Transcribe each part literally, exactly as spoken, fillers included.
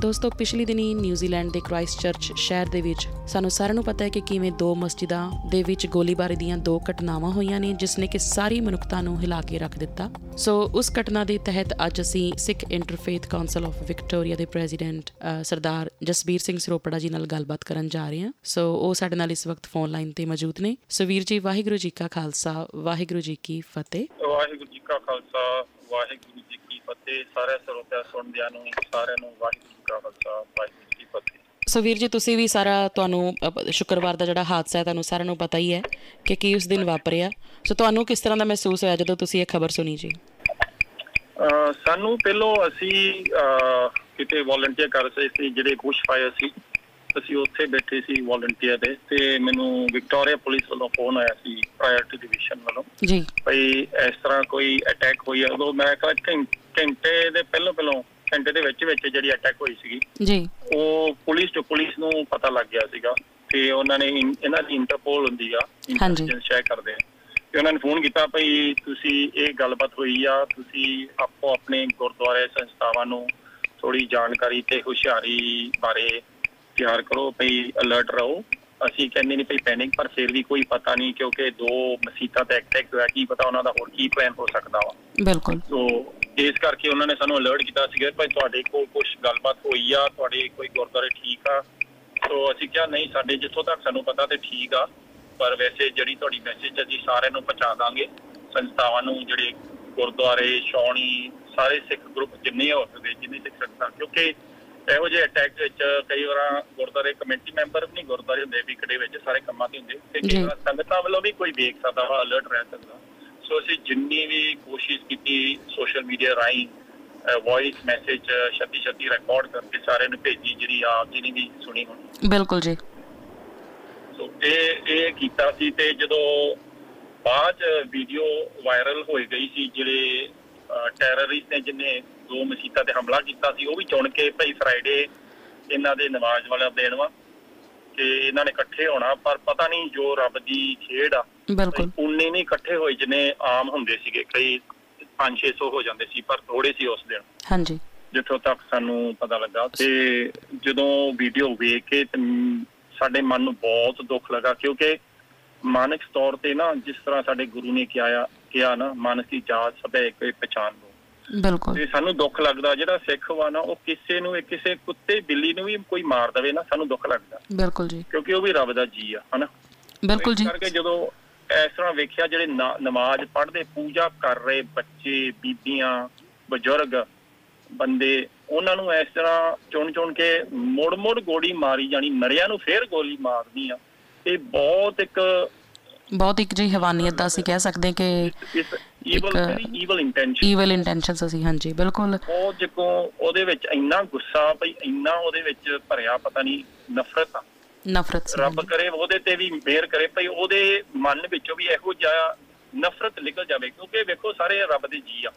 ਦੋਸਤੋ, ਪਿਛਲੇ ਦਿਨੀ ਨਿਊਜ਼ੀਲੈਂਡ ਦੇ ਕ੍ਰਾਈਸਟ ਚਰਚ ਸ਼ਹਿਰ ਦੇ ਵਿੱਚ ਸਾਨੂੰ ਸਾਰਿਆਂ ਨੂੰ ਪਤਾ ਹੈ ਕਿ ਕਿਵੇਂ ਦੋ ਮਸਜਿਦਾਂ ਦੇ ਵਿੱਚ ਗੋਲੀਬਾਰੀ ਦੀਆਂ ਦੋ ਘਟਨਾਵਾਂ ਹੋਈਆਂ ਨੇ, ਜਿਸ ਨੇ ਕਿ ਸਾਰੀ ਮਨੁੱਖਤਾ ਨੂੰ ਹਿਲਾ ਕੇ ਰੱਖ ਦਿੱਤਾ। ਸੋ ਉਸ ਘਟਨਾ ਦੇ ਤਹਿਤ ਅੱਜ ਅਸੀਂ Sikh interfaith council of Victoria ਦੇ ਪ੍ਰੈਜ਼ੀਡੈਂਟ ਸਰਦਾਰ ਜਸਬੀਰ ਸਿੰਘ ਸਰੋਪੜਾ ਜੀ ਨਾਲ ਗੱਲਬਾਤ ਕਰਨ ਜਾ ਰਹੇ ਹਾਂ। ਸੋ ਉਹ ਸਾਡੇ ਨਾਲ ਇਸ ਵਕਤ ਫੋਨ ਲਾਈਨ ਤੇ ਮੌਜੂਦ ਨੇ। ਸੋ ਵੀਰ ਜੀ, ਵਾਹਿਗੁਰੂ ਜੀ ਕਾ ਖਾਲਸਾ, ਵਾਹਿਗੁਰੂ ਜੀ ਕੀ ਫਤਿਹ। ਵਾਹਿਗੁਰੂ ਜੀ ਕਾ ਖਾਲਸਾ, ਵਾਹਿਗੁਰੂ ਜੀ ਕੀ ਫਤਿਹ। ਸਾਰੇ ਸਰੋਤਿਆਂ ਸੁਣਦਿਆਂ ਨੂੰ ਸਾਰਿਆਂ ਨੂੰ ਵਾਹਿਗੁਰੂ ਜੀ ਕਾ ਖਾਲਸਾ, ਵਾਹਿਗੁਰੂ ਜੀ ਕੀ ਫਤਿਹ। ਸੋ ਵੀਰ ਜੀ, ਤੁਸੀਂ ਵੀ ਸਾਰਾ, ਤੁਹਾਨੂੰ ਸ਼ੁੱਕਰਵਾਰ ਦਾ ਜਿਹੜਾ ਹਾਦਸਾ ਹੈ ਤੁਹਾਨੂੰ ਸਾਰਿਆਂ ਨੂੰ ਪਤਾ ਹੀ ਹੈ ਕਿ ਕੀ ਉਸ ਦਿਨ ਵਾਪਰਿਆ। ਸੋ ਤੁਹਾਨੂੰ ਕਿਸ ਤਰ੍ਹਾਂ ਦਾ ਮਹਿਸੂਸ ਹੋਇਆ ਜਦੋਂ ਤੁਸੀਂ ਇਹ ਖਬਰ ਸੁਣੀ ਜੀ? ਸਾਨੂੰ ਪਹਿਲੋਂ, ਅਸੀਂ ਕਿਤੇ ਵੋਲੰਟੀਅਰ ਕਰ ਰਹੇ ਸੀ, ਜਿਹੜੇ ਬੁਸ਼ ਫਾਇਰ ਸੀ ਅਸੀਂ ਉੱਥੇ ਬੈਠੇ ਸੀ ਵੋਲੰਟੀਅਰ ਦੇ, ਤੇ ਮੈਨੂੰ ਵਿਕਟੋਰੀਆ ਪੁਲਿਸ ਵੱਲੋਂ ਫੋਨ ਆਇਆ ਸੀ, ਪ੍ਰਾਇਓਰਟੀ ਡਿਵੀਜ਼ਨ ਵੱਲੋਂ, ਭਈ ਇਸ ਤਰ੍ਹਾਂ ਕੋਈ ਅਟੈਕ ਹੋਈ ਹੈ। ਉਦੋਂ ਮੈਂ ਕਿਹਾ ਘੰਟੇ ਦੇ ਪਹਿਲਾਂ ਪਹਿਲਾਂ ਘੰਟੇ ਦੇ ਵਿੱਚ ਵਿੱਚ ਜਿਹੜੀ ਅਟੈਕ ਹੋਈ ਸੀਗੀ ਉਹ ਪੁਲਿਸ ਤੋਂ ਪੁਲਿਸ ਨੂੰ ਪਤਾ ਲੱਗ ਗਿਆ ਸੀਗਾ, ਤੇ ਉਹਨਾਂ ਨੇ, ਇਹਨਾਂ ਦੀ ਇੰਟਰਪੋਲ ਹੁੰਦੀ ਆ, ਇੰਟੈਲੀਜੈਂਸ ਚੈੱਕ ਕਰਦੇ ਆ, ਤੇ ਉਹਨਾਂ ਨੇ ਫੋਨ ਕੀਤਾ ਭਈ ਤੁਸੀਂ ਇਹ ਗੱਲਬਾਤ ਹੋਈ ਆ, ਤੁਸੀਂ ਆਪੋ ਆਪਣੇ ਗੁਰਦੁਆਰੇ ਸੰਸਥਾਵਾਂ ਨੂੰ ਥੋੜ੍ਹੀ ਜਾਣਕਾਰੀ ਤੇ ਹੁਸ਼ਿਆਰੀ ਬਾਰੇ ਤਿਆਰ ਕਰੋ, ਭਈ ਅਲਰਟ ਰਹੋ। ਅਸੀਂ ਕਹਿੰਦੇ ਨਹੀਂ ਭਈ ਪੈਨਿਕ, ਪਰ ਫਿਰ ਵੀ ਕੋਈ ਪਤਾ ਨਹੀਂ, ਕਿਉਂਕਿ ਦੋ ਮਸੀਤਾਂ ਤੇ ਅਟੈਕ ਹੋਇਆ, ਕੀ ਪਤਾ ਉਹਨਾਂ ਦਾ ਹੋਰ ਕੀ ਪਲਾਨ ਹੋ ਸਕਦਾ ਵਾ। ਬਿਲਕੁਲ। ਸੋ ਇਸ ਕਰਕੇ ਉਹਨਾਂ ਨੇ ਸਾਨੂੰ ਅਲਰਟ ਕੀਤਾ ਸੀਗਾ, ਭਾਈ ਤੁਹਾਡੇ ਕੋਲ ਕੁਛ ਗੱਲਬਾਤ ਹੋਈ ਆ, ਤੁਹਾਡੇ ਕੋਈ ਗੁਰਦੁਆਰੇ ਠੀਕ ਆ? ਸੋ ਅਸੀਂ ਕਿਹਾ ਨਹੀਂ, ਸਾਡੇ ਜਿੱਥੋਂ ਤੱਕ ਸਾਨੂੰ ਪਤਾ ਤੇ ਠੀਕ ਆ, ਪਰ ਵੈਸੇ ਜਿਹੜੀ ਤੁਹਾਡੀ ਮੈਸੇਜ ਅਸੀਂ ਸਾਰਿਆਂ ਨੂੰ ਪਹੁੰਚਾ ਦਾਂਗੇ, ਸੰਸਥਾਵਾਂ ਨੂੰ, ਜਿਹੜੇ ਗੁਰਦੁਆਰੇ, ਛਾਉਣੀ, ਸਾਰੇ ਸਿੱਖ ਗਰੁੱਪ ਜਿੰਨੇ ਹੋ ਸਕਦੇ, ਜਿੰਨੇ ਸਿੱਖ ਸੰਸਥਾ, ਕਿਉਂਕਿ ਇਹੋ ਜਿਹੇ ਅਟੈਕ ਵਿੱਚ ਕਈ ਵਾਰ ਗੁਰਦੁਆਰੇ ਕਮੇਟੀ ਮੈਂਬਰ ਵੀ ਨਹੀਂ ਗੁਰਦੁਆਰੇ ਹੁੰਦੇ, ਵੀ ਕਦੇ ਵਿੱਚ ਸਾਰੇ ਕੰਮਾਂ ਤੇ ਹੁੰਦੇ, ਤੇ ਕਈ ਵਾਰ ਸੰਗਤਾਂ ਵੱਲੋਂ ਵੀ ਕੋਈ ਦੇਖ ਸਕਦਾ ਵਾ, ਅਲਰਟ ਰਹਿ ਸਕਦਾ। ਸੋ ਅਸੀਂ ਜਿੰਨੀ ਵੀ ਕੋਸ਼ਿਸ਼ ਕੀਤੀ, ਸੋਸ਼ਲ ਮੀਡੀਆ ਰਾਹੀਂ ਵੌਇਸ ਮੈਸੇਜ ਛੱਤੀ ਛੱਤੀ ਰਿਕਾਰਡ ਕਰਕੇ ਸਾਰਿਆਂ ਨੂੰ ਭੇਜੀ, ਜਿਹੜੀ ਆਪ ਜੀ ਨੇ ਵੀ ਸੁਣੀ ਹੋਣੀ। ਬਿਲਕੁਲ ਜੀ। ਸੋ ਇਹ ਇਹ ਕੀਤਾ ਸੀ, ਤੇ ਜਦੋਂ ਬਾਅਦ ਵੀਡੀਓ ਵਾਇਰਲ ਹੋਈ ਗਈ ਸੀ, ਜਿਹੜੇ ਟੈਰਰਿਸਟ ਨੇ ਜਿਹਨੇ ਦੋ ਮਸੀਤਾਂ ਤੇ ਹਮਲਾ ਕੀਤਾ ਸੀ, ਉਹ ਵੀ ਚੁਣ ਕੇ ਭਾਈ ਫਰਾਈਡੇ ਇਹਨਾਂ ਦੇ ਨਮਾਜ਼ ਵਾਲਾ ਦਿਨ ਵਾ, ਤੇ ਇਹਨਾਂ ਨੇ ਇਕੱਠੇ ਹੋਣਾ, ਪਰ ਪਤਾ ਨਹੀਂ ਜੋ ਰੱਬ ਦੀ ਖੇਡ ਆ, ਉਨੇ ਨਹੀਂ ਇਕੱਠੇ ਹੋਏ ਜਿੰਨੇ ਆਮ ਹੁੰਦੇ ਸੀਗੇ, ਕਈ ਪੰਜ ਛੇ ਸੌ ਹੋ ਜਾਂਦੇ ਸੀ, ਪਰ ਥੋੜੇ ਸੀ ਉਸ ਦਿਨ। ਹਾਂਜੀ, ਜਿੱਥੋਂ ਤੱਕ ਸਾਨੂੰ ਪਤਾ ਲੱਗਾ। ਤੇ ਜਦੋਂ ਵੀਡੀਓ ਵੇਖ ਕੇ ਸਾਡੇ ਮਨ ਨੂੰ ਬਹੁਤ ਦੁੱਖ ਲੱਗਾ, ਕਿਉਂਕਿ ਮਾਨਸਿਕ ਤੌਰ ਤੇ ਨਾ, ਜਿਸ ਤਰ੍ਹਾਂ ਸਾਡੇ ਗੁਰੂ ਨੇ ਕਿਹਾ ਕਿਹਾ ਨਾ, ਮਾਨਸ ਦੀ ਜਾਤ ਸਭੇ ਕੋਈ ਪਹਿਚਾਣ ਲੋ। ਬਿਲਕੁਲ। ਤੇ ਸਾਨੂੰ ਦੁੱਖ ਲੱਗਦਾ, ਜਿਹੜਾ ਸਿੱਖ ਵਾ ਨਾ, ਉਹ ਕਿਸੇ ਨੂੰ, ਕਿਸੇ ਕੁੱਤੇ ਬਿੱਲੀ ਨੂੰ ਵੀ ਕੋਈ ਮਾਰ ਦੇਵੇ ਨਾ, ਸਾਨੂੰ ਦੁੱਖ ਲੱਗਦਾ। ਬਿਲਕੁਲ ਜੀ। ਕਿਉਂਕਿ ਉਹ ਵੀ ਰੱਬ ਦਾ ਜੀ ਆ, ਹਨਾ। ਬਿਲਕੁਲ ਜੀ। ਕਰਕੇ ਜਦੋਂ ਇਸ ਤਰ੍ਹਾਂ ਵੇਖਿਆ, ਜਿਹੜੇ ਨਮਾਜ਼ ਪੜ੍ਹਦੇ, ਪੂਜਾ ਕਰ ਰਹੇ ਬੱਚੇ, ਬੀਬੀਆਂ, ਬਜ਼ੁਰਗ ਬੰਦੇ, ਉਹਨਾਂ ਨੂੰ ਇਸ ਤਰ੍ਹਾਂ ਚੁਣ ਚੁਣ ਕੇ ਮੁੜ ਮੁੜ ਗੋਲੀ ਮਾਰੀ ਜਾਣੀ, ਮਰਿਆਂ ਨੂੰ ਫੇਰ ਗੋਲੀ ਮਾਰਨੀ ਆ, ਇਹ ਬਹੁਤ ਇੱਕ ਬਹੁਤ ਇੱਕ ਜੀ ਹਵਾਨੀਅਤ ਦਾ ਅਸੀਂ ਕਹਿ ਸਕਦੇ ਕਿ ਈਵਲ ਇੰਟੈਂਸ਼ਨ। ਅਸੀਂ ਹਾਂਜੀ ਬਿਲਕੁਲ, ਉਹ ਜਦੋਂ ਉਹਦੇ ਵਿੱਚ ਇੰਨਾ ਗੁੱਸਾ, ਭਈ ਇੰਨਾ ਉਹਦੇ ਵਿੱਚ ਭਰਿਆ, ਪਤਾ ਨਹੀਂ ਨਫ਼ਰਤ ਆ, ਨਫ਼ਰਤ। ਰੱਬ ਕਰੇ ਉਹਦੇ ਤੇ ਵੀ ਮਿਹਰ ਕਰੇ, ਭਈ ਉਹਦੇ ਮਨ ਵਿੱਚੋਂ ਵੀ ਇਹੋ ਜਿਹਾ ਨਫ਼ਰਤ ਨਿਕਲ ਜਾਵੇ, ਕਿਉਂਕਿ ਵੇਖੋ ਸਾਰੇ ਰੱਬ ਦੇ ਜੀ ਆ।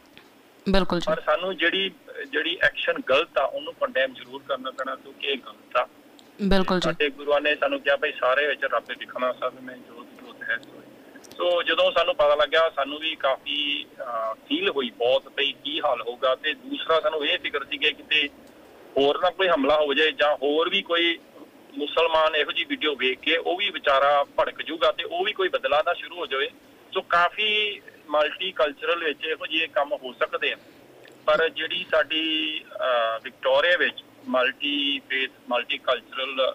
ਬਿਲਕੁਲ। ਪਰ ਸਾਨੂੰ ਜਿਹੜੀ ਜਿਹੜੀ ਐਕਸ਼ਨ ਗਲਤ ਆ, ਉਹਨੂੰ ਕੰਡੈਮ ਜ਼ਰੂਰ ਕਰਨਾ ਪੈਣਾ, ਕਿਉਂਕਿ ਇਹ ਗਲਤ ਆ। ਬਿਲਕੁਲ ਜੀ। ਸਾਡੇ ਗੁਰੂਆਂ ਨੇ ਸਾਨੂੰ ਕਿਹਾ ਭਈ ਸਾਰੇ ਵਿੱਚ ਰੱਬ ਦਿਖਣਾ, ਸਭ ਮੈਂ ਜੋ ਜੋਤ ਹੈ। ਸੋ ਜਦੋਂ ਸਾਨੂੰ ਪਤਾ ਲੱਗਿਆ, ਸਾਨੂੰ ਵੀ ਕਾਫੀ ਫੀਲ ਹੋਈ ਬਹੁਤ, ਭਈ ਕੀ ਹਾਲ ਹੋਊਗਾ। ਤੇ ਦੂਸਰਾ ਸਾਨੂੰ ਇਹ ਫਿਕਰ ਸੀ ਕਿ ਕਿਤੇ ਹੋਰ ਨਾ ਕੋਈ ਹਮਲਾ ਹੋ ਜਾਏ, ਜਾਂ ਹੋਰ ਵੀ ਕੋਈ ਮੁਸਲਮਾਨ ਇਹੋ ਜਿਹੀ ਵੀਡੀਓ ਵੇਖ ਕੇ ਉਹ ਵੀ ਵਿਚਾਰਾ ਭੜਕ ਜੂਗਾ, ਤੇ ਉਹ ਵੀ ਕੋਈ ਬਦਲਾਅ ਨਾ ਸ਼ੁਰੂ ਹੋ ਜਾਵੇ। ਸੋ ਕਾਫੀ ਮਲਟੀ ਕਲਚਰਲ ਵਿੱਚ ਇਹੋ ਜਿਹੇ ਕੰਮ ਹੋ ਸਕਦੇ ਆ, ਪਰ ਜਿਹੜੀ ਸਾਡੀ ਵਿਕਟੋਰੀਆ ਵਿੱਚ ਮਲਟੀ ਫੇਥ, ਮਲਟੀ ਕਲਚਰਲ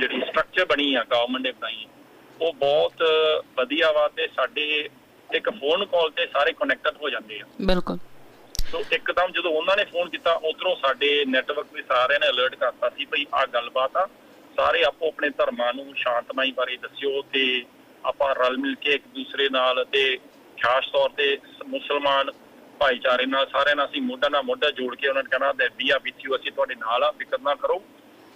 ਜਿਹੜੀ ਸਟਰਕਚਰ ਬਣੀ ਆ, ਗਵਰਨਮੈਂਟ ਨੇ ਬਣਾਈ, ਉਹ ਬਹੁਤ ਵਧੀਆ ਵਾ, ਤੇ ਸਾਡੇ ਇੱਕ ਫੋਨ ਕਾਲ ਤੇ ਸਾਰੇ ਕਨੈਕਟਡ ਹੋ ਜਾਂਦੇ ਆ। ਬਿਲਕੁਲ। ਸੋ ਇੱਕਦਮ ਜਦੋਂ ਉਹਨਾਂ ਨੇ ਫੋਨ ਕੀਤਾ, ਉਧਰੋਂ ਸਾਡੇ ਨੈਟਵਰਕ ਵੀ ਸਾਰਿਆਂ ਨੇ ਅਲਰਟ ਕਰਤਾ ਸੀ, ਭਈ ਆਹ ਗੱਲਬਾਤ ਆ, ਸਾਰੇ ਆਪੋ ਆਪਣੇ ਧਰਮਾਂ ਨੂੰ ਸ਼ਾਂਤਮਈ ਬਾਰੇ ਦੱਸਿਓ, ਤੇ ਆਪਾਂ ਰਲ ਮਿਲ ਕੇ ਇੱਕ ਦੂਸਰੇ ਨਾਲ, ਤੇ ਖਾਸ ਤੌਰ ਤੇ ਮੁਸਲਮਾਨ ਭਾਈਚਾਰੇ ਨਾਲ, ਸਾਰਿਆਂ ਨਾਲ ਅਸੀਂ ਮੋਢਾ ਨਾਲ ਮੋਢਾ ਜੋੜ ਕੇ ਉਹਨਾਂ ਨੇ ਕਹਿਣਾ ਦੇ ਵੀ ਆ ਵਿੱਚ ਅਸੀਂ ਤੁਹਾਡੇ ਨਾਲ ਆ, ਫਿਕਰ ਨਾ ਕਰੋ,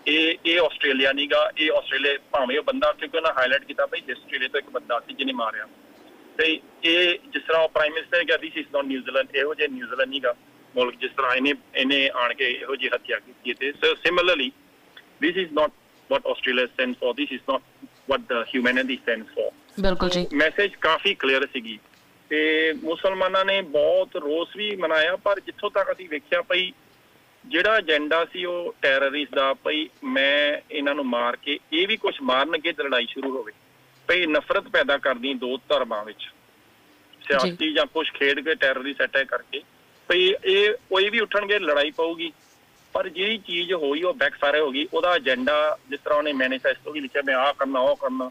ਇਹ ਇਹ ਆਸਟ੍ਰੇਲੀਆ ਨਹੀਂ ਗਾ, ਇਹ ਆਸਟ੍ਰੇਲੀਆ ਭਾਵੇਂ ਉਹ ਬੰਦਾ, ਕਿਉਂਕਿ ਉਹਨਾਂ ਹਾਈਲਾਈਟ ਕੀਤਾ ਭਈ ਆਸਟ੍ਰੇਲੀਆ ਤੋਂ ਇੱਕ ਬੰਦਾ ਸੀ ਜਿਹਨੇ ਮਾਰਿਆ, ਤੇ ਇਹ ਜਿਸ ਤਰ੍ਹਾਂ ਪ੍ਰਾਈਮ ਮਿਨਿਸਟਰ ਗਿਆ ਸੀ, ਇਸ ਤੋਂ ਨਿਊਜ਼ੀਲੈਂਡ, ਇਹੋ ਜਿਹੇ ਨਿਊਜ਼ੀਲੈਂਡ ਨਹੀਂ ਗਾ ਮੁਲਕ, ਜਿਸ ਤਰ੍ਹਾਂ ਇਹਨੇ ਇਹਨੇ ਆਣ ਕੇ ਇਹੋ ਜਿਹੀ ਹੱਤਿਆ ਕੀਤੀ। ਤੇ similarly this is not what Australia stands for, this is not what the humanity stands for. ਬਿਲਕੁਲ ਜੀ। ਮੈਸੇਜ ਕਾਫੀ ਕਲੀਅਰ ਸੀਗੀ, ਤੇ ਮੁਸਲਮਾਨਾਂ ਨੇ ਬਹੁਤ ਰੋਸ ਵੀ ਮਨਾਇਆ, ਪਰ ਜਿੱਥੋਂ ਤੱਕ ਅਸੀਂ ਵੇਖਿਆ ਭਈ ਜਿਹੜਾ ਏਜੰਡਾ ਸੀ ਉਹ ਟੈਰਰਿਸਟ ਦਾ, ਭਈ ਮੈਂ ਇਹਨਾਂ ਨੂੰ ਮਾਰ ਕੇ ਇਹ ਵੀ ਕੁਝ ਮਾਰਨਗੇ ਤੇ ਲੜਾਈ ਸ਼ੁਰੂ ਹੋਵੇ, ਭਈ ਨਫ਼ਰਤ ਪੈਦਾ ਕਰਦੀ ਦੋ ਧਰਮਾਂ ਵਿੱਚ ਸਿਆਸੀ ਜਾਂ ਕੁਝ ਖੇਡ ਕੇ ਟੈਰਰਿਸਟ ਅਟੈਕ ਕਰਕੇ, ਭਈ ਇਹ ਕੋਈ ਵੀ ਉੱਠਣਗੇ ਲੜਾਈ ਪਊਗੀ। ਪਰ ਜਿਹੜੀ ਚੀਜ਼ ਹੋਈ ਉਹ ਬੈਕਫਾਇਰ ਹੋ ਗਈ। ਉਹਦਾ ਏਜੰਡਾ ਜਿਸ ਤਰ੍ਹਾਂ ਉਹਨੇ ਮੈਨੀਫੈਸਟੋ ਵੀ ਲਿਖਿਆ ਮੈਂ ਆਹ ਕਰਨਾ ਉਹ ਕਰਨਾ,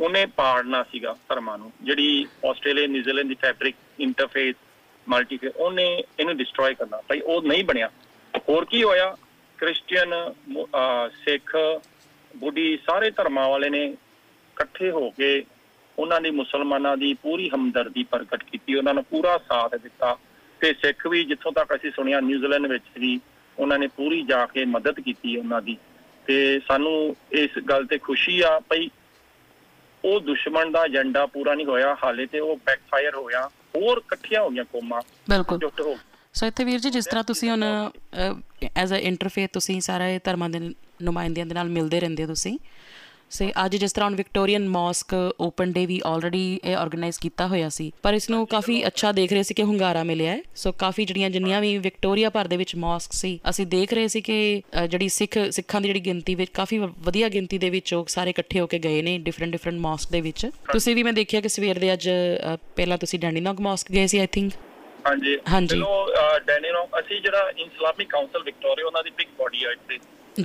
ਉਹਨੇ ਪਾੜਨਾ ਸੀਗਾ ਧਰਮਾਂ ਨੂੰ, ਜਿਹੜੀ ਆਸਟ੍ਰੇਲੀਆ ਨਿਊਜ਼ੀਲੈਂਡ ਦੀ ਫੈਬਰਿਕ ਇੰਟਰਫੇਸ ਮਲਟੀ ਉਹਨੇ ਇਹਨੂੰ ਡਿਸਟਰੋਏ ਕਰਨਾ, ਭਾਈ ਉਹ ਨਹੀਂ ਬਣਿਆ। ਹੋਰ ਕੀ ਹੋਇਆ, ਕ੍ਰਿਸਚੀਅਨ ਸਿੱਖ ਬੁੱਢੀ ਸਾਰੇ ਧਰਮਾਂ ਵਾਲੇ ਨੇ ਇਕੱਠੇ ਹੋ ਕੇ ਉਹਨਾਂ ਦੀ ਮੁਸਲਮਾਨਾਂ ਦੀ ਪੂਰੀ ਹਮਦਰਦੀ ਪ੍ਰਗਟ ਕੀਤੀ, ਉਹਨਾਂ ਨੂੰ ਪੂਰਾ ਸਾਥ ਦਿੱਤਾ ਤੇ ਸਿੱਖ ਵੀ ਜਿੱਥੋਂ ਤੱਕ ਅਸੀਂ ਸੁਣਿਆ ਨਿਊਜ਼ੀਲੈਂਡ ਵਿੱਚ ਵੀ ਉਹਨਾਂ ਨੇ ਪੂਰੀ ਜਾ ਕੇ ਮਦਦ ਕੀਤੀ ਉਹਨਾਂ ਦੀ। ਤੇ ਸਾਨੂੰ ਇਸ ਗੱਲ ਤੇ ਖੁਸ਼ੀ ਆ ਭਾਈ ਉਹ ਦੁਸ਼ਮਣ ਦਾ ਏਜੰਡਾ ਪੂਰਾ ਨਹੀਂ ਹੋਇਆ ਹਾਲੇ ਤੇ, ਉਹ ਬੈਕਫਾਇਰ ਹੋਇਆ। ਹੋਰ ਇਕੱਠੀਆਂ ਹੋ ਗਈਆਂ ਕੌਮਾਂ। ਬਿਲਕੁਲ। ਸੋ ਇੱਥੇ ਵੀਰ ਜੀ ਜਿਸ ਤਰ੍ਹਾਂ ਤੁਸੀਂ ਹੁਣ ਐਜ਼ ਅ ਇੰਟਰਫੇਥ ਤੁਸੀਂ ਸਾਰੇ ਧਰਮਾਂ ਦੇ ਨੁਮਾਇੰਦਿਆਂ ਦੇ ਨਾਲ ਮਿਲਦੇ ਰਹਿੰਦੇ ਹੋ ਤੁਸੀਂ, ਸੇ ਅੱਜ ਜਿਸ ਤਰ੍ਹਾਂ ਹੁਣ ਵਿਕਟੋਰੀਅਨ ਮੌਸਕ ਓਪਨ ਡੇ ਵੀ ਆਲਰੇਡੀ ਇਹ ਆਰਗੇਨਾਈਜ਼ ਕੀਤਾ ਹੋਇਆ ਸੀ, ਪਰ ਇਸਨੂੰ ਕਾਫੀ ਅੱਛਾ ਦੇਖ ਰਹੇ ਸੀ ਕਿ ਹੁੰਗਾਰਾ ਮਿਲਿਆ ਹੈ। ਸੋ ਕਾਫੀ ਜਿਹੜੀਆਂ ਜਿੰਨੀਆਂ ਵੀ ਵਿਕਟੋਰੀਆ ਭਰ ਦੇ ਵਿੱਚ ਮੌਸਕ ਸੀ ਅਸੀਂ ਦੇਖ ਰਹੇ ਸੀ ਕਿ ਜਿਹੜੀ ਸਿੱਖ ਸਿੱਖਾਂ ਦੀ ਜਿਹੜੀ ਗਿਣਤੀ ਵਿੱਚ ਕਾਫੀ ਵਧੀਆ ਗਿਣਤੀ ਦੇ ਵਿੱਚ ਉਹ ਸਾਰੇ ਇਕੱਠੇ ਹੋ ਕੇ ਗਏ ਨੇ ਡਿਫਰੈਂਟ ਡਿਫਰੈਂਟ ਮੌਸਕ ਦੇ ਵਿੱਚ। ਤੁਸੀਂ ਵੀ ਮੈਂ ਦੇਖਿਆ ਕਿ ਸਵੇਰ ਦੇ ਅੱਜ ਪਹਿਲਾਂ ਤੁਸੀਂ ਡੈਂਡੀਨੌਂਗ ਮੌਸਕ ਗਏ ਸੀ ਆਈ ਥਿੰਕ। ਹਾਂਜੀ ਹਾਂਜੀ। ਡੈਂਡੀਨੌਂਗ ਅਸੀਂ ਜਿਹੜਾ ਇਸਲਾਮਿਕ ਕਾਉਂਸਲ ਵਿਕਟੋਰੀਆ ਉਹਨਾਂ ਦੀ ਬਿਗ ਬੋਡੀ ਆ ਇੱਥੇ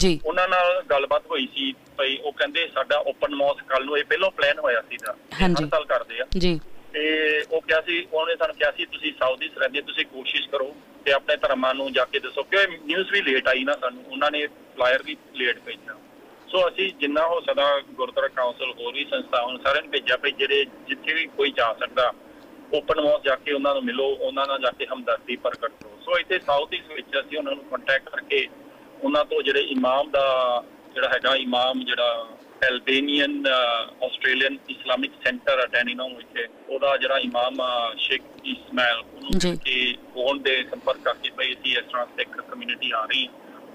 ਜੀ, ਉਹਨਾਂ ਨਾਲ ਗੱਲਬਾਤ ਹੋਈ ਸੀ ਭਾਈ ਉਹ ਕਹਿੰਦੇ ਸਾਡਾ ਓਪਨ ਮੌਸਕ ਕੱਲ ਨੂੰ, ਇਹ ਪਹਿਲਾਂ ਪਲਾਨ ਹੋਇਆ ਸੀ ਦਾ ਹਰ ਸਾਲ ਕਰਦੇ ਆ ਜੀ, ਤੇ ਉਹ ਕਿਹਾ ਸੀ ਉਹਨੇ ਸਾਨੂੰ ਕਿਹਾ ਸੀ ਤੁਸੀਂ ਸਾਊਦੀ ਸਰਹੰਦੇ ਤੁਸੀਂ ਕੋਸ਼ਿਸ਼ ਕਰੋ ਤੇ ਆਪਣੇ ਧਰਮਾਂ ਨੂੰ ਜਾ ਕੇ ਦੱਸੋ ਕਿ ਨਿਊਜ਼ ਵੀ ਲੇਟ ਆਈ ਨਾ ਸਾਨੂੰ, ਉਹਨਾਂ ਨੇ ਫਲਾਇਰ ਵੀ ਲੇਟ ਭੇਜਿਆ। ਸੋ ਅਸੀਂ ਜਿੰਨਾ ਹੋ ਸਕਦਾ ਗੁਰਦੁਆਰਾ ਕਾਉਂਸਲ ਹੋਰ ਵੀ ਸੰਸਥਾਵਾਂ ਸਾਰਿਆਂ ਨੂੰ ਭੇਜਿਆ ਭਾਈ ਜਿਹੜੇ ਜਿੱਥੇ ਵੀ ਕੋਈ ਜਾ ਸਕਦਾ ਓਪਨ ਮੌਸਕ ਜਾ ਕੇ ਉਹਨਾਂ ਨੂੰ ਮਿਲੋ, ਉਹਨਾਂ ਨਾਲ ਜਾ ਕੇ ਹਮਦਰਦੀ ਪ੍ਰਗਟ ਕਰੋ। ਸੋ ਇੱਥੇ ਸਾਊਥ ਈਸਟ ਵਿੱਚ ਅਸੀਂ ਉਹਨਾਂ ਨੂੰ ਕੰਟੈਕਟ ਕਰਕੇ ਉਹਨਾਂ ਤੋਂ ਜਿਹੜੇ ਇਮਾਮ ਦਾ ਜਿਹੜਾ ਹੈਗਾ ਇਮਾਮ ਜਿਹੜਾ Albanian Australian Islamic centre Dandenong ਵਿੱਚ ਉਹਦਾ ਜਿਹੜਾ ਇਮਾਮ ਸ਼ੇਖ ਇਸਮਾਇਲ ਉਹਨੂੰ ਕਿ ਫੋਨ ਦੇ ਸੰਪਰਕ ਕਰਕੇ ਪਈ ਸੀ ਇਸ ਤਰ੍ਹਾਂ ਸਿੱਖ ਕਮਿਊਨਿਟੀ ਆ ਰਹੀ,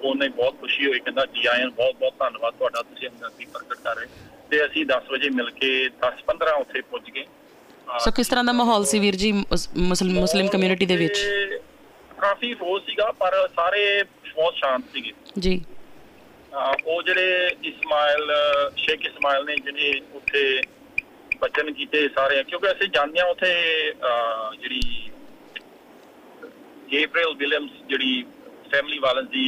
ਉਹਨੇ ਬਹੁਤ ਖੁਸ਼ੀ ਹੋਈ ਕਹਿੰਦਾ ਜੀ ਆਇਆਂ ਨੂੰ ਬਹੁਤ ਬਹੁਤ ਧੰਨਵਾਦ ਤੁਹਾਡਾ, ਤੁਸੀਂ ਹਮਦਰਦੀ ਪ੍ਰਗਟ ਕਰ ਰਹੇ। ਤੇ ਅਸੀਂ ਦਸ ਵਜੇ ਮਿਲ ਕੇ ਦਸ ਪੰਦਰਾਂ ਉੱਥੇ ਪੁੱਜ ਗਏ। ਸੋ ਕਿਸ ਤਰ੍ਹਾਂ ਦਾ ਮਾਹੌਲ ਸੀ ਵੀਰ ਜੀ ਮੁਸਲਿਮ ਕਮਿਊਨਿਟੀ ਦੇ ਵਿੱਚ? ਕਾਫੀ ਰੋਸ ਸੀਗਾ ਪਰ ਸਾਰੇ ਬਹੁਤ ਸ਼ਾਂਤ ਸੀਗੇ ਜੀ। ਉਹ ਜਿਹੜੇ ਇਸਮਾਇਲ ਸ਼ੇਖ ਇਸਮਾਇਲ ਨੇ ਜਿਹੜੇ ਉੱਥੇ ਬਚਨ ਕੀਤੇ ਸਾਰੇ, ਕਿਉਂਕਿ ਅਸੀਂ ਜਾਂਦੇ ਹਾਂ ਉੱਥੇ ਜਿਹੜੀ ਗੈਬਰੀਅਲ ਵਿਲੀਅਮਸ ਜਿਹੜੀ ਫੈਮਿਲੀ ਵਾਇਲੈਂਸ ਦੀ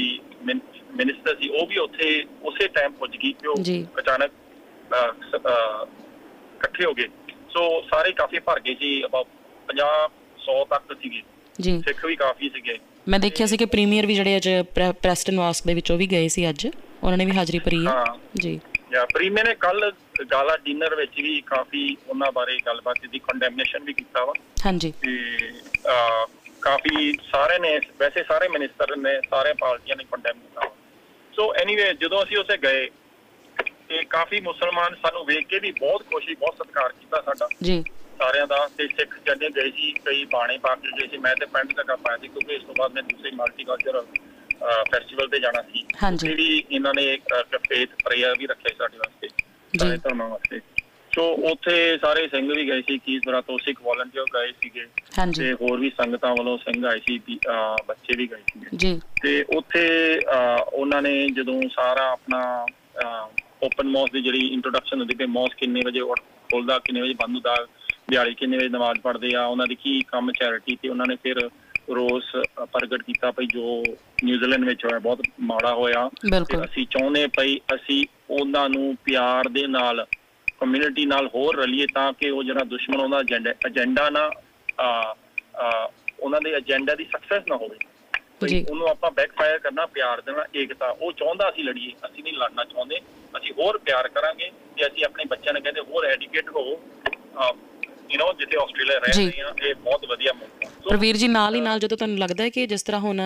ਮਿਨਿਸਟਰ ਸੀ ਉਹ ਵੀ ਉੱਥੇ ਉਸੇ ਟਾਈਮ ਪੁੱਜ ਗਈ ਕਿ ਉਹ ਅਚਾਨਕ ਇਕੱਠੇ ਹੋ ਗਏ। ਸੋ ਸਾਰੇ ਕਾਫੀ ਭਰ ਗਏ ਸੀ, ਅਬਾਊਟ ਪੰਜਾਹ ਸੌ ਤੱਕ ਸੀਗੇ ਜੀ, ਸਿੱਖ ਵੀ ਕਾਫੀ ਸੀਗੇ। ਮੈਂ ਦੇਖਿਆ ਸੀ ਕਿ ਪ੍ਰੀਮੀਅਰ ਵੀ ਜਿਹੜੇ ਅੱਜ ਪ੍ਰੈਸਟਨ ਮਾਸਕ ਦੇ ਵਿੱਚ ਉਹ ਵੀ ਗਏ ਸੀ ਅੱਜ, ਉਹਨਾਂ ਨੇ ਵੀ ਹਾਜ਼ਰੀ ਭਰੀ ਹੈ ਜੀ। ਯਾ ਪ੍ਰੀਮੀਅਰ ਨੇ ਕੱਲ ਗਾਲਾ ਡਿਨਰ ਵਿੱਚ ਵੀ ਕਾਫੀ ਉਹਨਾਂ ਬਾਰੇ ਗੱਲਬਾਤ ਕੀਤੀ, ਕੰਡੈਮਨੇਸ਼ਨ ਵੀ ਕੀਤਾ ਵਾ। ਹਾਂਜੀ। ਤੇ ਕਾਫੀ ਸਾਰੇ ਨੇ ਵੈਸੇ ਸਾਰੇ ਮਿਨਿਸਟਰ ਨੇ ਸਾਰੇ ਪਾਰਟੀਆਂ ਨੇ ਕੰਡੈਮ ਕੀਤਾ। ਸੋ ਐਨੀਵੇ ਜਦੋਂ ਅਸੀਂ ਉੱਥੇ ਗਏ ਤੇ ਕਾਫੀ ਮੁਸਲਮਾਨ ਸਾਨੂੰ ਵੇਖ ਕੇ ਵੀ ਬਹੁਤ ਖੁਸ਼ੀ ਬਹੁਤ ਸਤਿਕਾਰ ਕੀਤਾ ਸਾਡਾ ਜੀ ਸਾਰਿਆਂ ਦਾ। ਤੇ ਸਿੱਖ ਜਨੇ ਗਏ ਸੀ, ਕਈ ਬਾਣੇ ਪਾ ਕੇ ਗਏ ਸੀ, ਮੈਂ ਤੇ ਪੈਂਟ ਤੱਕ ਪਾਇਆ ਸੀ ਕਿਉਂਕਿ ਇਸ ਤੋਂ ਬਾਅਦ ਮੈਂ ਦੂਸਰੇ ਮਲਟੀਕਲਚਰਲ ਫੈਸਟੀਵਲ ਤੇ ਜਾਣਾ ਸੀ। ਜਿਹੜੀ ਇਹਨਾਂ ਨੇ ਫੇਥ ਪ੍ਰੇਅਰ ਵੀ ਰੱਖਿਆ ਸਾਡੇ ਵਾਸਤੇ ਸਾਰੇ ਧਰਮਾਂ ਵਾਸਤੇ। ਸੋ ਉੱਥੇ ਸਾਰੇ ਸਿੰਘ ਵੀ ਗਏ ਸੀ, ਕਿਸ ਤਰ੍ਹਾਂ ਤੋਂ ਸਿੱਖ ਵੋਲੰਟੀਅਰ ਗਏ ਸੀਗੇ ਤੇ ਹੋਰ ਵੀ ਸੰਗਤਾਂ ਵੱਲੋਂ ਸਿੰਘ ਆਏ ਸੀ, ਬੱਚੇ ਵੀ ਗਏ ਸੀਗੇ। ਤੇ ਉੱਥੇ ਉਹਨਾਂ ਨੇ ਜਦੋਂ ਸਾਰਾ ਆਪਣਾ ਓਪਨ ਮੌਸਕ ਦੀ ਜਿਹੜੀ ਇੰਟਰੋਡਕਸ਼ਨ ਹੁੰਦੀ ਕਿ ਮੌਸਕ ਕਿੰਨੇ ਵਜੇ ਖੁੱਲਦਾ ਕਿੰਨੇ ਵਜੇ ਬੰਦ ਹੁੰਦਾ, ਦਿਹਾੜੀ ਕਿੰਨੇ ਵਜੇ ਨਮਾਜ਼ ਪੜ੍ਹਦੇ ਆ, ਉਹਨਾਂ ਦੀ ਕੀ ਕੰਮ ਚੈਰਿਟੀ, ਤੇ ਉਹਨਾਂ ਨੇ ਫਿਰ ਰੋਸ ਪ੍ਰਗਟ ਕੀਤਾ ਭਾਈ ਜੋ ਨਿਊਜ਼ੀਲੈਂਡ ਵਿੱਚ ਹੋਇਆ ਬਹੁਤ ਮਾੜਾ ਹੋਇਆ। ਅਸੀਂ ਚਾਹੁੰਦੇ ਭਾਈ ਅਸੀਂ ਉਹਨਾਂ ਨੂੰ ਪਿਆਰ ਦੇ ਨਾਲ ਕਮਿਊਨਿਟੀ ਨਾਲ ਹੋਰ ਰਲੀਏ ਤਾਂ ਕਿ ਉਹ ਜਿਹੜਾ ਦੁਸ਼ਮਣ ਉਹਦਾ ਏਜੰਡਾ ਏਜੰਡਾ ਨਾ ਉਹਨਾਂ ਦੇ ਏਜੰਡਾ ਦੀ ਸਕਸੈਸ ਨਾ ਹੋਵੇ, ਉਹਨੂੰ ਆਪਾਂ ਬੈਕਫਾਇਰ ਕਰਨਾ ਪਿਆਰ ਦੇਣਾ ਏਕਤਾ। ਉਹ ਚਾਹੁੰਦਾ ਅਸੀਂ ਲੜੀਏ, ਅਸੀਂ ਨਹੀਂ ਲੜਨਾ ਚਾਹੁੰਦੇ, ਅਸੀਂ ਹੋਰ ਪਿਆਰ ਕਰਾਂਗੇ ਤੇ ਅਸੀਂ ਆਪਣੇ ਬੱਚਿਆਂ ਨੂੰ ਕਹਿੰਦੇ ਹੋਰ ਐਜੂਕੇਟ ਹੋ ਜਿੱਥੇ ਆਸਟ੍ਰੇਲੀਆ ਰਹਿ ਰਹੀ ਆ, ਇਹ ਬਹੁਤ ਵਧੀਆ ਮੁਲਕ ਆ। ਪਰ ਵੀਰ ਜੀ ਨਾਲ ਹੀ ਨਾਲ ਜਦੋਂ ਤੁਹਾਨੂੰ ਲੱਗਦਾ ਹੈ ਕਿ ਜਿਸ ਤਰ੍ਹਾਂ ਹੁਣ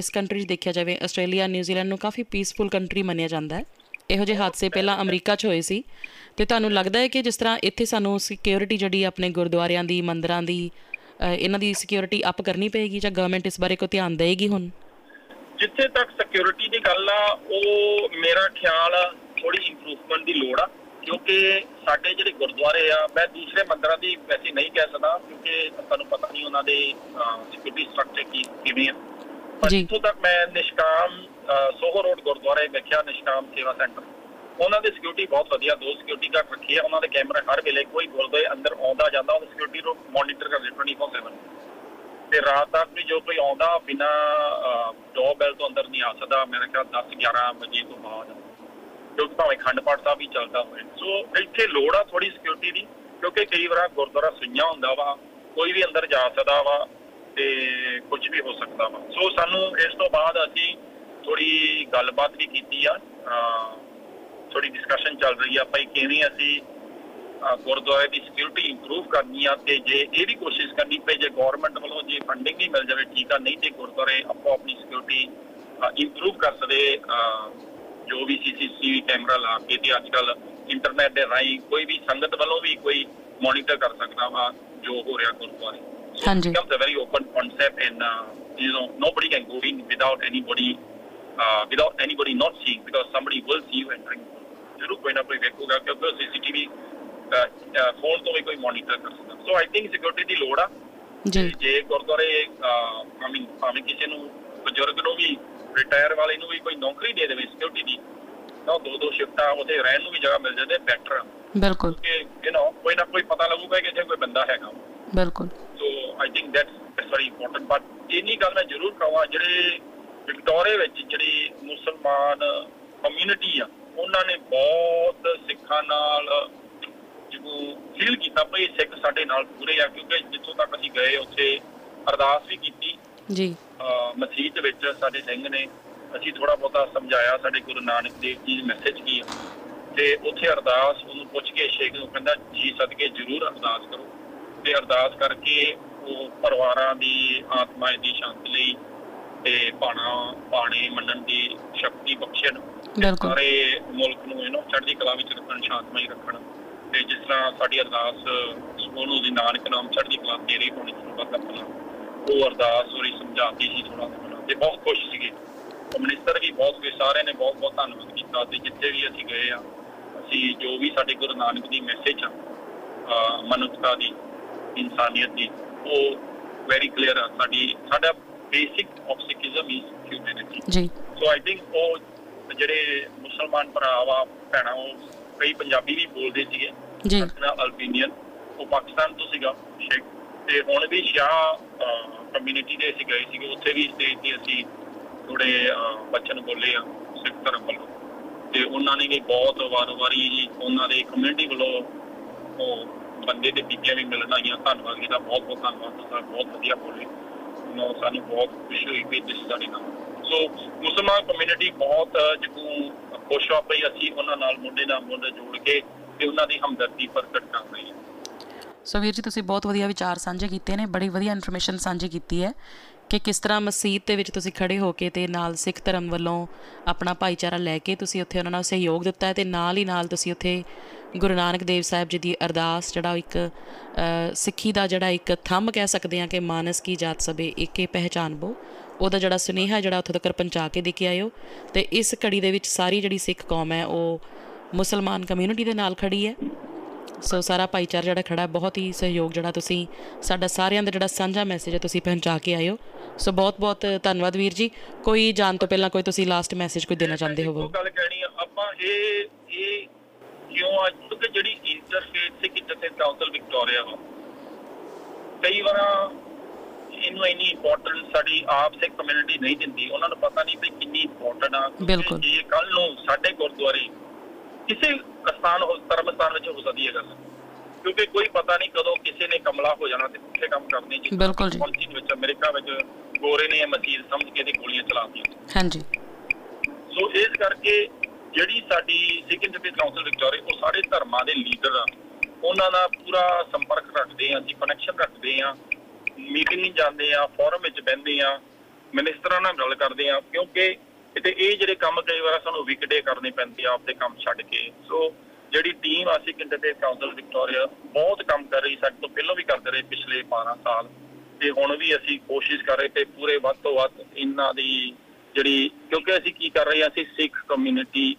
ਇਸ ਕੰਟਰੀ 'ਚ ਦੇਖਿਆ ਜਾਵੇ ਆਸਟ੍ਰੇਲੀਆ ਨਿਊਜ਼ੀਲੈਂਡ ਨੂੰ ਕਾਫੀ ਪੀਸਫੁਲ ਕੰਟਰੀ ਮੰਨਿਆ ਜਾਂਦਾ ਹੈ, ਇਹੋ ਜਿਹੇ ਹਾਦਸੇ ਪਹਿਲਾਂ ਅਮਰੀਕਾ 'ਚ ਹੋਏ ਸੀ, ਤੇ ਤੁਹਾਨੂੰ ਲੱਗਦਾ ਹੈ ਕਿ ਜਿਸ ਤਰ੍ਹਾਂ ਇੱਥੇ ਸਾਨੂੰ ਸਿਕਿਉਰਿਟੀ ਜਿਹੜੀ ਆਪਣੇ ਗੁਰਦੁਆਰਿਆਂ ਦੀ ਮੰਦਿਰਾਂ ਦੀ ਇਹਨਾਂ ਦੀ ਸਿਕਿਉਰਿਟੀ ਅਪ ਕਰਨੀ ਪਏਗੀ ਜਾਂ ਗਵਰਨਮੈਂਟ ਇਸ ਬਾਰੇ ਕੋਈ ਧਿਆਨ ਦੇਵੇਗੀ? ਹੁਣ ਜਿੱਥੇ ਤੱਕ ਸਿਕਿਉਰਿਟੀ ਦੀ ਗੱਲ ਆ ਉਹ ਮੇਰਾ ਖਿਆਲ ਥੋੜੀ ਇੰਪਰੂਵਮੈਂਟ ਦੀ ਲੋੜ ਆ, ਕਿਉਂਕਿ ਸਾਡੇ ਜਿਹੜੇ ਗੁਰਦੁਆਰੇ ਆ ਮੈਂ ਦੂਸਰੇ ਮੰਦਰਾਂ ਦੀ ਵੈਸੇ ਨਹੀਂ ਕਹਿ ਸਕਦਾ ਕਿਉਂਕਿ ਤੁਹਾਨੂੰ ਪਤਾ ਨਹੀਂ ਉਹਨਾਂ ਦੇ ਸਿਕਿਉਰਿਟੀ ਸਟਰਕਚਰ ਕੀ ਕਿਵੇਂ ਆ। ਇੱਥੋਂ ਤੱਕ ਮੈਂ ਨਿਸ਼ਕਾਮ ਸੋਹੋ ਰੋਡ ਗੁਰਦੁਆਰੇ ਵੇਖਿਆ, ਨਿਸ਼ਕਾਮ ਸੇਵਾ ਸੈਂਟਰ, ਉਹਨਾਂ ਦੀ ਸਿਕਿਉਰਿਟੀ ਬਹੁਤ ਵਧੀਆ, ਦੋ ਸਿਕਿਉਰਿਟੀ ਘੱਟ ਰੱਖੀ ਹੈ, ਉਹਨਾਂ ਦੇ ਕੈਮਰਾ ਹਰ ਵੇਲੇ ਕੋਈ ਗੁਰਦੁਆਰੇ ਅੰਦਰ ਆਉਂਦਾ ਜਾਂਦਾ ਉਹਦੀ ਸਿਕਿਉਰਿਟੀ ਨੂੰ ਮੋਨੀਟਰ ਕਰਦੇ ਟਵੈਂਟੀ ਫੋਰ ਸੈਵਨ, ਤੇ ਰਾਤ ਤੱਕ ਵੀ ਜੋ ਕੋਈ ਆਉਂਦਾ ਬਿਨਾਂ ਡੋਰ ਬੈਲ ਤੋਂ ਅੰਦਰ ਨਹੀਂ ਆ ਸਕਦਾ। ਮੇਰੇ ਖਿਆਲ ਦਸ ਗਿਆਰਾਂ ਵਜੇ ਤੋਂ ਬਾਅਦ ਕਿਉਂਕਿ ਭਾਵੇਂ ਅਖੰਡ ਪਾਠ ਸਾਹਿਬ ਵੀ ਚੱਲਦਾ ਹੋਵੇ। ਸੋ ਇੱਥੇ ਲੋੜ ਆ ਥੋੜ੍ਹੀ ਸਿਕਿਉਰਿਟੀ ਦੀ, ਕਿਉਂਕਿ ਕਈ ਵਾਰ ਗੁਰਦੁਆਰਾ ਸੁਈਆਂ ਹੁੰਦਾ ਵਾ, ਕੋਈ ਵੀ ਅੰਦਰ ਜਾ ਸਕਦਾ ਵਾ ਤੇ ਕੁਝ ਵੀ ਹੋ ਸਕਦਾ ਵਾ। ਸੋ ਸਾਨੂੰ ਇਸ ਤੋਂ ਬਾਅਦ ਅਸੀਂ ਥੋੜ੍ਹੀ ਗੱਲਬਾਤ ਵੀ ਕੀਤੀ ਆ, ਥੋੜ੍ਹੀ ਡਿਸਕਸ਼ਨ ਚੱਲ ਰਹੀ ਆ ਭਾਈ ਕਿਵੇਂ ਅਸੀਂ ਗੁਰਦੁਆਰੇ ਦੀ ਸਿਕਿਉਰਿਟੀ ਇੰਪਰੂਵ ਕਰਨੀ ਆ, ਤੇ ਜੇ ਇਹ ਵੀ ਕੋਸ਼ਿਸ਼ ਕਰਨੀ ਪਈ ਜੇ ਗੌਰਮੈਂਟ ਵੱਲੋਂ ਜੇ ਫੰਡਿੰਗ ਨਹੀਂ ਮਿਲ ਜਾਵੇ ਠੀਕ ਆ, ਨਹੀਂ ਤੇ ਗੁਰਦੁਆਰੇ ਆਪਾਂ ਆਪਣੀ ਸਿਕਿਉਰਿਟੀ ਇੰਪਰੂਵ ਕਰ ਸਕਦੇ ਜੋ ਵੀ ਸੀ ਸੀ ਸੀ ਵੀ ਕੈਮਰਾ ਲਾ ਕੇ, ਤੇ ਅੱਜ ਕੱਲ ਇੰਟਰਨੈਟ ਦੇ ਰਾਹੀਂ ਕੋਈ ਵੀ ਸੰਗਤ ਵੱਲੋਂ ਵੀ ਕੋਈ ਮੋਨੀਟਰ ਕਰ ਸਕਦਾ ਵਾ ਜੋ ਹੋ ਰਿਹਾ ਗੁਰਦੁਆਰੇ। So it becomes a very open concept, and uh, you know nobody can go in without anybody, uh, without anybody not seeing, because somebody will see you entering. जरूर कोई ना कोई देखोगा क्योंकि सीसीटीवी फोन तो भी कोई मॉनिटर कर सकता। So I think security ਦੀ ਲੋੜ ਆ ਜੇ ਗੁਰਦੁਆਰੇ ਆਮੀ ਆਮੀ ਕਿਸੇ ਨੂੰ ਬਜ਼ੁਰਗ ਨੂੰ ਵੀ ਰਿਟਾਇਰ ਵਾਲੇ ਨੂੰ ਵੀ ਕੋਈ ਨੌਕਰੀ ਦੇ ਦੇਵੇ ਸਿਕਿਉਰਿਟੀ ਦੀ, ਤਾਂ ਦੋ ਦੋ ਸ਼ਿਫਟਾਂ ਉਹਦੇ ਰਹਿਣ ਨੂੰ ਵੀ ਜਗ੍ਹਾ ਮਿਲ ਜਾਂਦੇ ਬੈਟਰ। ਬਿਲਕੁਲ ਯੂ ਨੋ ਕੋਈ ਨਾ ਕੋਈ ਪਤਾ ਲੱਗੂਗਾ ਕਿ ਇੱਥੇ ਕੋਈ ਬੰਦਾ ਹੈਗਾ। ਬਿਲਕੁਲ I think that's, that's very important, but ਇੰਨੀ ਗੱਲ ਮੈਂ ਜ਼ਰੂਰ ਕਹਾਂ ਜਿਹੜੇ ਵਿਕਟੋਰੀਆ ਵਿੱਚ ਜਿਹੜੀ ਮੁਸਲਮਾਨ ਕਮਿਊਨਿਟੀ ਆ ਉਹਨਾਂ ਨੇ ਬਹੁਤ ਸਿੱਖਾਂ ਨਾਲ ਜਿਹਨੂੰ ਫੀਲ ਕੀਤਾ ਭਈ ਸਿੱਖ ਸਾਡੇ ਨਾਲ ਪੂਰੇ ਆ, ਕਿਉਂਕਿ ਜਿੱਥੋਂ ਤੱਕ ਅਸੀਂ ਗਏ ਉੱਥੇ ਅਰਦਾਸ ਵੀ ਕੀਤੀ ਜੀ ਮਸੀਤ ਦੇ ਵਿੱਚ ਸਾਡੇ ਸਿੰਘ ਨੇ, ਅਸੀਂ ਥੋੜਾ ਬਹੁਤਾ ਸਮਝਾਇਆ ਸਾਡੇ ਗੁਰੂ ਨਾਨਕ ਦੇਵ ਜੀ ਦੀ ਮੈਸੇਜ ਕੀ ਆ, ਤੇ ਉੱਥੇ ਅਰਦਾਸ ਉਹਨੂੰ ਪੁੱਛ ਕੇ ਸ਼ੇਖ ਨੂੰ ਕਹਿੰਦਾ ਜੀ ਸਦਕੇ ਜ਼ਰੂਰ ਅਰਦਾਸ ਕਰੋ, ਤੇ ਅਰਦਾਸ ਕਰਕੇ ਉਹ ਪਰਿਵਾਰਾਂ ਦੀ ਆਤਮਾ ਦੀ ਸ਼ਾਂਤੀ ਲਈ ਤੇ ਬਾਣਾ ਬਾਣੇ ਮੰਨਣ ਦੀ ਸ਼ਕਤੀ ਬਖਸ਼ਣ, ਸਾਰੇ ਮੁਲਕ ਨੂੰ ਇਹਨੂੰ ਚੜ੍ਹਦੀ ਕਲਾ ਵਿੱਚ ਰੱਖਣ, ਸ਼ਾਂਤਮਈ ਰੱਖਣ, ਤੇ ਜਿਸ ਤਰ੍ਹਾਂ ਸਾਡੀ ਅਰਦਾਸ ਉਹਨੂੰ ਦੀ ਨਾਨਕ ਨਾਮ ਚੜ੍ਹਦੀ ਕਲਾ ਤੇਰੇ ਹੋਣੀ ਸ਼ੁਰੂਆਤ ਕਰਨਾ, ਉਹ ਅਰਦਾਸ ਉਹਦੀ ਸਮਝਾਉਂਦੀ ਸੀ ਥੋੜਾ ਥੋੜਾ, ਤੇ ਬਹੁਤ ਖੁਸ਼ ਸੀਗੇ ਮਿਨਿਸਟਰ ਵੀ ਬਹੁਤ ਖੁਸ਼, ਸਾਰਿਆਂ ਨੇ ਬਹੁਤ ਬਹੁਤ ਧੰਨਵਾਦ ਕੀਤਾ। ਤੇ ਜਿੱਥੇ ਵੀ ਅਸੀਂ ਗਏ ਆ ਅਸੀਂ ਜੋ ਵੀ ਸਾਡੇ ਗੁਰੂ ਨਾਨਕ ਦੀ ਮੈਸੇਜ ਆ ਮਨੁੱਖਤਾ ਦੀ ਇਨਸਾਨੀਅਤ ਦੀ ਉਹ ਵੈਰੀ ਕਲੀਅਰ ਆ, ਸਾਡੀ ਸਾਡਾ ਬੇਸਿਕ ਆਬਸਟੀਕਲਿਜ਼ਮ ਇਜ਼ ਹਿਊਮੈਨਿਟੀ ਜੀ। ਸੋ ਆਈ ਥਿੰਕ ਉਹ ਜਿਹੜੇ ਮੁਸਲਮਾਨ ਭਰਾਵਾ ਭੈਣਾਂ ਉਹ ਕਈ ਪੰਜਾਬੀ ਵੀ ਬੋਲਦੇ ਸੀਗੇ ਜੀ, ਅਲਬੀਨੀਅਨ, ਉਹ ਪਾਕਿਸਤਾਨ ਤੋਂ ਸੀਗਾ ਸ਼ੇਖ, ਤੇ ਹੁਣ ਵੀ ਸ਼ਾਹ ਕਮਿਊਨਿਟੀ ਦੇ ਅਸੀਂ ਗਏ ਸੀਗੇ ਉੱਥੇ ਵੀ ਸਟੇਜ ਤੇ ਅਸੀਂ ਥੋੜੇ ਬਚਨ ਬੋਲੇ ਆ ਸਿੱਖ ਧਰਮ ਵੱਲੋਂ, ਤੇ ਉਹਨਾਂ ਨੇ ਵੀ ਬਹੁਤ ਵਾਰ ਵਾਰੀ ਉਹਨਾਂ ਦੇ ਕਮਿਊਨਿਟੀ ਵੱਲੋਂ ਉਹ ਬੰਦੇ ਤੇ ਬੀਬੀਆਂ ਵੀ ਮਿਲਣ ਆਈਆਂ, ਧੰਨਵਾਦ ਇਹਦਾ ਬਹੁਤ ਬਹੁਤ ਧੰਨਵਾਦ, ਤੁਸੀਂ ਬਹੁਤ ਵਧੀਆ ਬੋਲੇ, ਸਾਨੂੰ ਬਹੁਤ ਖੁਸ਼ੀ ਹੋਈ ਵੀ ਤੁਸੀਂ ਸਾਡੇ ਨਾਲ। ਸੋ ਮੁਸਲਮਾਨ ਕਮਿਊਨਿਟੀ ਬਹੁਤ ਜਿਹਨੂੰ ਖੁਸ਼ ਹੋ ਪਈ, ਅਸੀਂ ਉਹਨਾਂ ਨਾਲ ਮੁੰਡੇ ਨਾਲ ਮੁੰਡੇ ਜੋੜ ਕੇ ਤੇ ਉਹਨਾਂ ਦੀ ਹਮਦਰਦੀ ਪ੍ਰਗਟ ਕਰ ਰਹੀ ਹਾਂ। ਸੋ ਵੀਰ ਜੀ ਤੁਸੀਂ ਬਹੁਤ ਵਧੀਆ ਵਿਚਾਰ ਸਾਂਝੇ ਕੀਤੇ ਨੇ, ਬੜੀ ਵਧੀਆ ਇਨਫੋਰਮੇਸ਼ਨ ਸਾਂਝੀ ਕੀਤੀ ਹੈ ਕਿ ਕਿਸ ਤਰ੍ਹਾਂ ਮਸਜਿਦ ਦੇ ਵਿੱਚ ਤੁਸੀਂ ਖੜ੍ਹੇ ਹੋ ਕੇ ਅਤੇ ਨਾਲ ਸਿੱਖ ਧਰਮ ਵੱਲੋਂ ਆਪਣਾ ਭਾਈਚਾਰਾ ਲੈ ਕੇ ਤੁਸੀਂ ਉੱਥੇ ਉਹਨਾਂ ਨਾਲ ਸਹਿਯੋਗ ਦਿੱਤਾ, ਅਤੇ ਨਾਲ ਹੀ ਨਾਲ ਤੁਸੀਂ ਉੱਥੇ ਗੁਰੂ ਨਾਨਕ ਦੇਵ ਸਾਹਿਬ ਜੀ ਦੀ ਅਰਦਾਸ ਜਿਹੜਾ ਇੱਕ ਸਿੱਖੀ ਦਾ ਜਿਹੜਾ ਇੱਕ ਥੰਮ ਕਹਿ ਸਕਦੇ ਹਾਂ ਕਿ ਮਾਨਸ ਕੀ ਜਾਤ ਸਭੇ ਏਕੇ ਪਹਿਚਾਨਬੋ, ਉਹਦਾ ਜਿਹੜਾ ਸੁਨੇਹਾ ਜਿਹੜਾ ਉੱਥੋਂ ਤੱਕ ਪਹੁੰਚਾ ਕੇ ਦੇ ਕੇ ਆਇਓ। ਅਤੇ ਇਸ ਘੜੀ ਦੇ ਵਿੱਚ ਸਾਰੀ ਜਿਹੜੀ ਸਿੱਖ ਕੌਮ ਹੈ ਉਹ ਮੁਸਲਮਾਨ ਕਮਿਊਨਿਟੀ ਦੇ ਨਾਲ ਖੜ੍ਹੀ ਹੈ। ਸੋ ਸਾਰਾ ਭਾਈਚਾਰਾ ਜਿਹੜਾ ਖੜਾ ਬਹੁਤ ਹੀ ਸਹਿਯੋਗ ਜਿਹੜਾ ਤੁਸੀਂ ਸਾਡਾ ਸਾਰਿਆਂ ਦਾ ਜਿਹੜਾ ਸਾਂਝਾ ਮੈਸੇਜ ਹੈ ਤੁਸੀਂ ਪਹੁੰਚਾ ਕੇ ਆਇਓ। ਸੋ ਬਹੁਤ ਬਹੁਤ ਧੰਨਵਾਦ ਵੀਰ ਜੀ। ਕੋਈ ਜਾਣ ਤੋਂ ਪਹਿਲਾਂ ਕੋਈ ਤੁਸੀਂ ਲਾਸਟ ਮੈਸੇਜ ਕੋਈ ਦੇਣਾ ਚਾਹੁੰਦੇ ਹੋਵੋ? ਗੱਲ ਕਹਿਣੀ ਆ ਆਪਾਂ ਇਹ ਇਹ ਕਿਉਂ ਅੱਜ ਤੱਕ ਜਿਹੜੀ interfaith Sikh interfaith council Victoria ਵਾ ਕਈ ਵਾਰ ਇਹਨੂੰ ਇੰਨੀ ਇੰਪੋਰਟੈਂਟ ਸਾਡੀ ਆਪ ਸਿੱਖ ਕਮਿਊਨਿਟੀ ਨਹੀਂ ਦਿੰਦੀ, ਉਹਨਾਂ ਨੂੰ ਪਤਾ ਨਹੀਂ ਵੀ ਕਿੰਨੀ ਇੰਪੋਰਟੈਂਟ ਆ। ਬਿਲਕੁਲ ਇਹ ਕੱਲ ਨੂੰ ਸਾਡੇ ਗੁਰਦੁਆਰੇ ਕਿਸੇ ਸਥਾਨ ਧਰਮ ਸਥਾਨ ਵਿੱਚ ਹੋ ਸਕਦੀ ਹੈ ਗੱਲ, ਕਿਉਂਕਿ ਕੋਈ ਪਤਾ ਨਹੀਂ ਕਦੋਂ ਕਿਸੇ ਨੇ ਕਮਲਾ ਹੋ ਜਾਣਾ ਤੇ ਪੁੱਠੇ ਕੰਮ ਕਰਨੇ ਜੀ। ਬਿਲਕੁਲ ਜੀ ਵਿੱਚ ਅਮਰੀਕਾ ਵਿੱਚ ਗੋਰੇ ਨੇ ਮਸੀਤ ਸਮਝ ਕੇ ਤੇ ਗੋਲੀਆਂ ਚਲਾਤੀਆਂ। ਹਾਂਜੀ ਸੋ ਇਸ ਕਰਕੇ ਜਿਹੜੀ ਸਾਡੀ ਸਿੱਖ ਇੰਟਰਫੇਥ ਕਾਉਂਸਲ ਵਿਕਟੋਰੀਆ ਉਹ ਸਾਰੇ ਧਰਮਾਂ ਦੇ ਲੀਡਰ ਆ, ਉਹਨਾਂ ਨਾਲ ਪੂਰਾ ਸੰਪਰਕ ਰੱਖਦੇ ਹਾਂ, ਅਸੀਂ ਕਨੈਕਸ਼ਨ ਰੱਖਦੇ ਹਾਂ, ਮੀਟਿੰਗ ਜਾਂਦੇ ਹਾਂ, ਫੋਰਮ ਵਿੱਚ ਬਹਿੰਦੇ ਹਾਂ, ਮਿਨਿਸਟਰਾਂ ਨਾਲ ਗੱਲ ਕਰਦੇ ਹਾਂ, ਕਿਉਂਕਿ ਤੇ ਇਹ ਜਿਹੜੇ ਕੰਮ ਕਈ ਵਾਰ ਸਾਨੂੰ ਵਿਕਡੇ ਕਰਨੇ ਪੈਂਦੇ ਆ ਆਪਦੇ ਕੰਮ ਛੱਡ ਕੇ। ਸੋ ਜਿਹੜੀ ਟੀਮ ਆ ਸਿੱਖ ਇੰਟਰਫੇਥ ਕਾਉਂਸਲ ਵਿਕਟੋਰੀਆ ਬਹੁਤ ਕੰਮ ਕਰ ਰਹੀ, ਸਾਡੇ ਤੋਂ ਪਹਿਲਾਂ ਵੀ ਕਰਦੇ ਰਹੇ ਪਿਛਲੇ ਬਾਰਾਂ ਸਾਲ, ਤੇ ਹੁਣ ਵੀ ਅਸੀਂ ਕੋਸ਼ਿਸ਼ ਕਰ ਰਹੇ ਤੇ ਪੂਰੇ ਵੱਧ ਤੋਂ ਵੱਧ ਇਹਨਾਂ ਦੀ ਜਿਹੜੀ ਕਿਉਂਕਿ ਅਸੀਂ ਕੀ ਕਰ ਰਹੇ ਹਾਂ, ਅਸੀਂ ਸਿੱਖ ਕਮਿਊਨਿਟੀ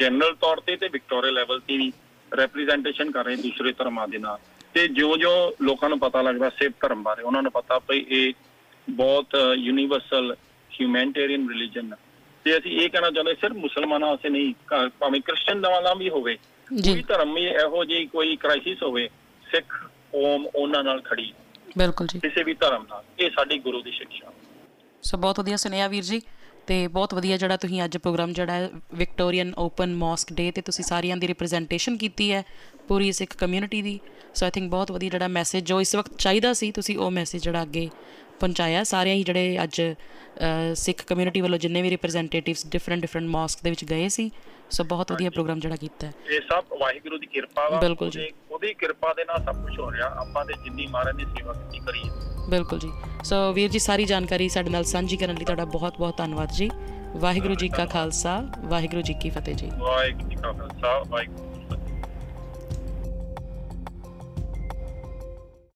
ਜਨਰਲ ਤੌਰ 'ਤੇ ਤੇ ਵਿਕਟੋਰੀਆ ਲੈਵਲ 'ਤੇ ਵੀ ਰੈਪ੍ਰੀਜੈਂਟੇਸ਼ਨ ਕਰ ਰਹੇ ਦੂਸਰੇ ਧਰਮਾਂ ਦੇ ਨਾਲ, ਤੇ ਜਿਉਂ-ਜਿਉਂ ਲੋਕਾਂ ਨੂੰ ਪਤਾ ਲੱਗਦਾ ਸਿੱਖ ਧਰਮ ਬਾਰੇ ਉਹਨਾਂ ਨੂੰ ਪਤਾ ਭਈ ਇਹ बहुत यूनिवर्सल ह्यूमैनिटेरियन रिलीजन ਤੇ ਅਸੀਂ ਇਹ ਕਹਿਣਾ ਚਾਹੁੰਦੇ ਸਿਰਫ ਮੁਸਲਮਾਨਾਂ ਵਾਸਤੇ ਨਹੀਂ, ਭਾਵੇਂ ਕ੍ਰਿਸਚਨ ਦਾ ਵੀ ਹੋਵੇ, ਕੋਈ ਧਰਮ ਇਹੋ ਜਿਹੀ ਕੋਈ ਕ੍ਰਾਈਸਿਸ ਹੋਵੇ, ਸਿੱਖ ਕੌਮ ਉਹਨਾਂ ਨਾਲ ਖੜੀ, ਬਿਲਕੁਲ ਜੀ, ਕਿਸੇ ਵੀ ਧਰਮ ਨਾਲ। ਇਹ ਸਾਡੀ ਗੁਰੂ ਦੀ ਸਿੱਖਿਆ। ਸੋ ਬਹੁਤ ਵਧੀਆ ਸੁਨੇਹਾ ਵੀਰ ਜੀ, ਅਤੇ ਬਹੁਤ ਵਧੀਆ ਜਿਹੜਾ ਤੁਸੀਂ ਅੱਜ ਪ੍ਰੋਗਰਾਮ ਜਿਹੜਾ ਵਿਕਟੋਰੀਅਨ ਓਪਨ ਮੋਸਕ ਡੇ 'ਤੇ ਤੁਸੀਂ ਸਾਰਿਆਂ ਦੀ ਰਿਪ੍ਰਜੈਂਟੇਸ਼ਨ ਕੀਤੀ ਹੈ ਪੂਰੀ ਸਿੱਖ community the. So I think ਬਹੁਤ ਵਧੀਆ ਜਿਹੜਾ ਮੈਸੇਜ ਜੋ ਇਸ ਵਕਤ ਚਾਹੀਦਾ ਸੀ, ਤੁਸੀਂ ਉਹ ਮੈਸੇਜ ਜਿਹੜਾ ਅੱਗੇ ਪਹੁੰਚਾਇਆ। ਸਾਰਿਆਂ ਹੀ ਜਿਹੜੇ ਅੱਜ ਸਿੱਖ ਕਮਿਊਨਿਟੀ ਵੱਲੋਂ ਜਿੰਨੇ ਵੀ ਰਿਪ੍ਰਜੈਂਟੇਟਿਵਸ ਡਿਫਰੈਂਟ ਡਿਫਰੈਂਟ ਮੋਸਕ ਦੇ ਵਿੱਚ ਗਏ ਸੀ, ਸੋ ਬਹੁਤ ਵਧੀਆ ਪ੍ਰੋਗਰਾਮ ਜਿਹੜਾ ਕੀਤਾ। ਇਹ ਸਭ ਵਾਹਿਗੁਰੂ ਦੀ ਕਿਰਪਾ ਵਾ, ਬਿਲਕੁਲ ਜੀ, ਉਹਦੀ ਕਿਰਪਾ ਦੇ ਨਾਲ ਸਭ ਕੁਝ ਹੋ ਰਿਹਾ। ਆਪਾਂ ਦੇ ਜਿੰਨੀ ਮਹਾਰਾਜ ਨੇ ਸੇਵਾ ਕੀਤੀ ਕਰੀ ਹੈ, ਬਿਲਕੁਲ ਜੀ। ਸੋ ਵੀਰ ਜੀ, ਸਾਰੀ ਜਾਣਕਾਰੀ ਸਾਡੇ ਨਾਲ ਸਾਂਝੀ ਕਰਨ ਲਈ ਤੁਹਾਡਾ ਬਹੁਤ ਬਹੁਤ ਧੰਨਵਾਦ ਜੀ। ਵਾਹਿਗੁਰੂ ਜੀ ਕਾ ਖਾਲਸਾ, ਵਾਹਿਗੁਰੂ ਜੀ ਕੀ ਫਤਿਹ ਜੀ। ਵਾਹਿਗੁਰੂ ਜੀ ਕਾ ਖਾਲਸਾ, ਵਾਹਿਗੁਰੂ।